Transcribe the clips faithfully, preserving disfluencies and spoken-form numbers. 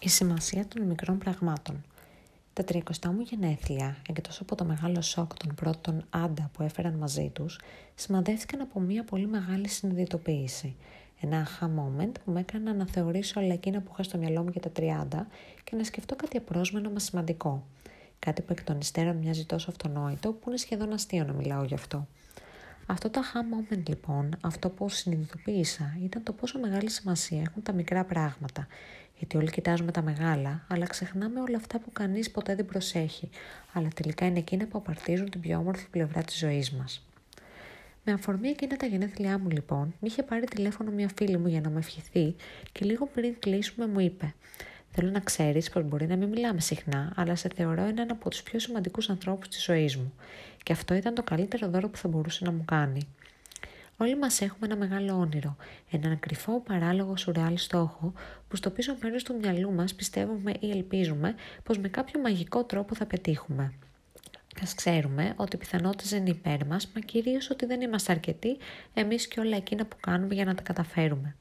Η σημασία των μικρών πραγμάτων. Τα τριακοστά μου γενέθλια, εκτός από το μεγάλο σοκ των πρώτων άντα που έφεραν μαζί τους, σημαδεύτηκαν από μια πολύ μεγάλη συνειδητοποίηση. Ένα aha moment που με έκανε να αναθεωρήσω όλα εκείνα που είχα στο μυαλό μου για τα τριάντα και να σκεφτώ κάτι απρόσμενο μα σημαντικό. Κάτι που εκ των υστέρων μοιάζει τόσο αυτονόητο που είναι σχεδόν αστείο να μιλάω γι' αυτό. Αυτό το aha moment λοιπόν, αυτό που συνειδητοποίησα, ήταν το πόσο μεγάλη σημασία έχουν τα μικρά πράγματα. Γιατί όλοι κοιτάζουμε τα μεγάλα, αλλά ξεχνάμε όλα αυτά που κανείς ποτέ δεν προσέχει, αλλά τελικά είναι εκείνα που απαρτίζουν την πιο όμορφη πλευρά της ζωής μας. Με αφορμή εκείνα τα γενέθλιά μου λοιπόν, είχε πάρει τηλέφωνο μια φίλη μου για να με ευχηθεί και λίγο πριν κλείσουμε μου είπε: «Θέλω να ξέρεις πως μπορεί να μην μιλάμε συχνά, αλλά σε θεωρώ έναν από τους πιο σημαντικούς ανθρώπους της ζωής μου. Και αυτό ήταν το καλύτερο δώρο που θα μπορούσε να μου κάνει». Όλοι μας έχουμε ένα μεγάλο όνειρο, έναν κρυφό παράλογο σουρεάλ στόχο που στο πίσω μέρος του μυαλού μας πιστεύουμε ή ελπίζουμε πως με κάποιο μαγικό τρόπο θα πετύχουμε. Ας ξέρουμε ότι οι πιθανότητες είναι υπέρ μας, μα κυρίως ότι δεν είμαστε αρκετοί εμείς και όλα εκείνα που κάνουμε για να τα καταφέρουμε.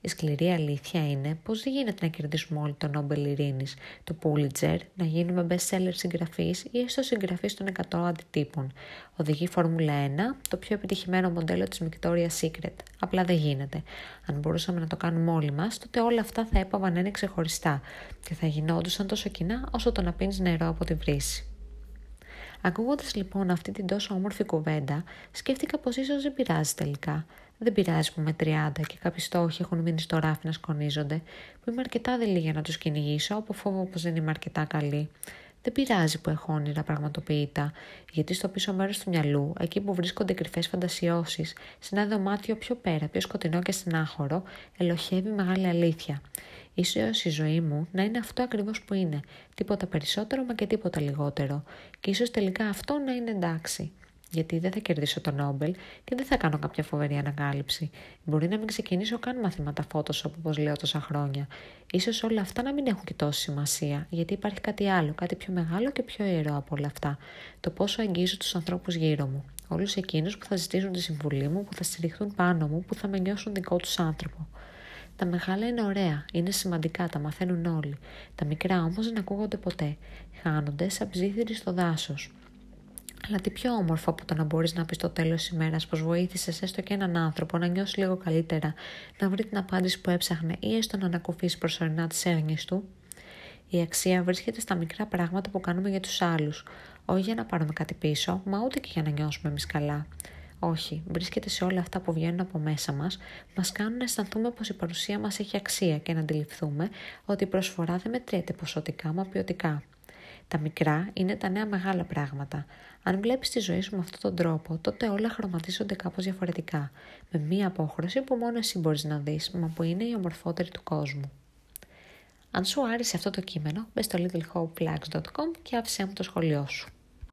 Η σκληρή αλήθεια είναι πως δεν γίνεται να κερδίσουμε όλοι τον Νόμπελ Ειρήνης, το Pulitzer, να γίνουμε best-seller συγγραφείς ή έστω συγγραφείς των εκατό αντιτύπων. Οδηγεί Φόρμουλα ένα, το πιο επιτυχημένο μοντέλο της Victoria's Secret. Απλά δεν γίνεται. Αν μπορούσαμε να το κάνουμε όλοι μας, τότε όλα αυτά θα έπαβαν να είναι ξεχωριστά και θα γινόντουσαν τόσο κοινά όσο το να πίνεις νερό από τη βρύση. Ακούγοντας λοιπόν αυτή την τόσο όμορφη κουβέντα, σκέφτηκα πως ίσως δεν πειράζει τελικά. Δεν πειράζει που με τριάντα και κάποιοι στόχοι έχουν μείνει στο ράφι να σκονίζονται, που είμαι αρκετά δειλή για να τους κυνηγήσω από φόβο πως δεν είμαι αρκετά καλή. Δεν πειράζει που έχω όνειρα πραγματοποιητά, γιατί στο πίσω μέρος του μυαλού, εκεί που βρίσκονται κρυφές φαντασιώσεις, σε ένα δωμάτιο πιο πέρα, πιο σκοτεινό και στενάχωρο, ελοχεύει μεγάλη αλήθεια. Ίσως η ζωή μου να είναι αυτό ακριβώς που είναι, τίποτα περισσότερο μα και τίποτα λιγότερο, και ίσως τελικά αυτό να είναι εντάξει. Γιατί δεν θα κερδίσω το Νόμπελ και δεν θα κάνω κάποια φοβερή ανακάλυψη. Μπορεί να μην ξεκινήσω καν μαθήματα Photoshop όπως λέω τόσα χρόνια. Ίσως όλα αυτά να μην έχουν και τόση σημασία, γιατί υπάρχει κάτι άλλο, κάτι πιο μεγάλο και πιο ιερό από όλα αυτά. Το πόσο αγγίζω τους ανθρώπους γύρω μου. Όλους εκείνους που θα ζητήσουν τη συμβουλή μου, που θα στηριχθούν πάνω μου, που θα με νιώσουν δικό τους άνθρωπο. Τα μεγάλα είναι ωραία, είναι σημαντικά, τα μαθαίνουν όλοι. Τα μικρά όμως δεν ακούγονται ποτέ. Χάνονται σαν ψίθυροι στο δάσος. Αλλά τι πιο όμορφο από το να μπορείς να πεις στο τέλος της ημέρας πως βοήθησες έστω και έναν άνθρωπο να νιώσει λίγο καλύτερα, να βρει την απάντηση που έψαχνε ή έστω να ανακουφίσει προσωρινά τις έγνοιες του. Η αξία βρίσκεται στα μικρά πράγματα που κάνουμε για τους άλλους, όχι για να πάρουμε κάτι πίσω, μα ούτε και για να νιώσουμε εμείς καλά. Όχι, βρίσκεται σε όλα αυτά που βγαίνουν από μέσα μας, μας κάνουν να αισθανθούμε πως η παρουσία μας έχει αξία και να αντιληφθούμε ότι η προσφορά δεν μετριέται ποσοτικά μα ποιοτικά. Τα μικρά είναι τα νέα μεγάλα πράγματα. Αν βλέπεις τη ζωή σου με αυτόν τον τρόπο, τότε όλα χρωματίζονται κάπως διαφορετικά, με μία απόχρωση που μόνο εσύ μπορείς να δεις, μα που είναι η ομορφότερη του κόσμου. Αν σου άρεσε αυτό το κείμενο, μπες στο little hope plugs dot com και άφησέ μου το σχολείο σου.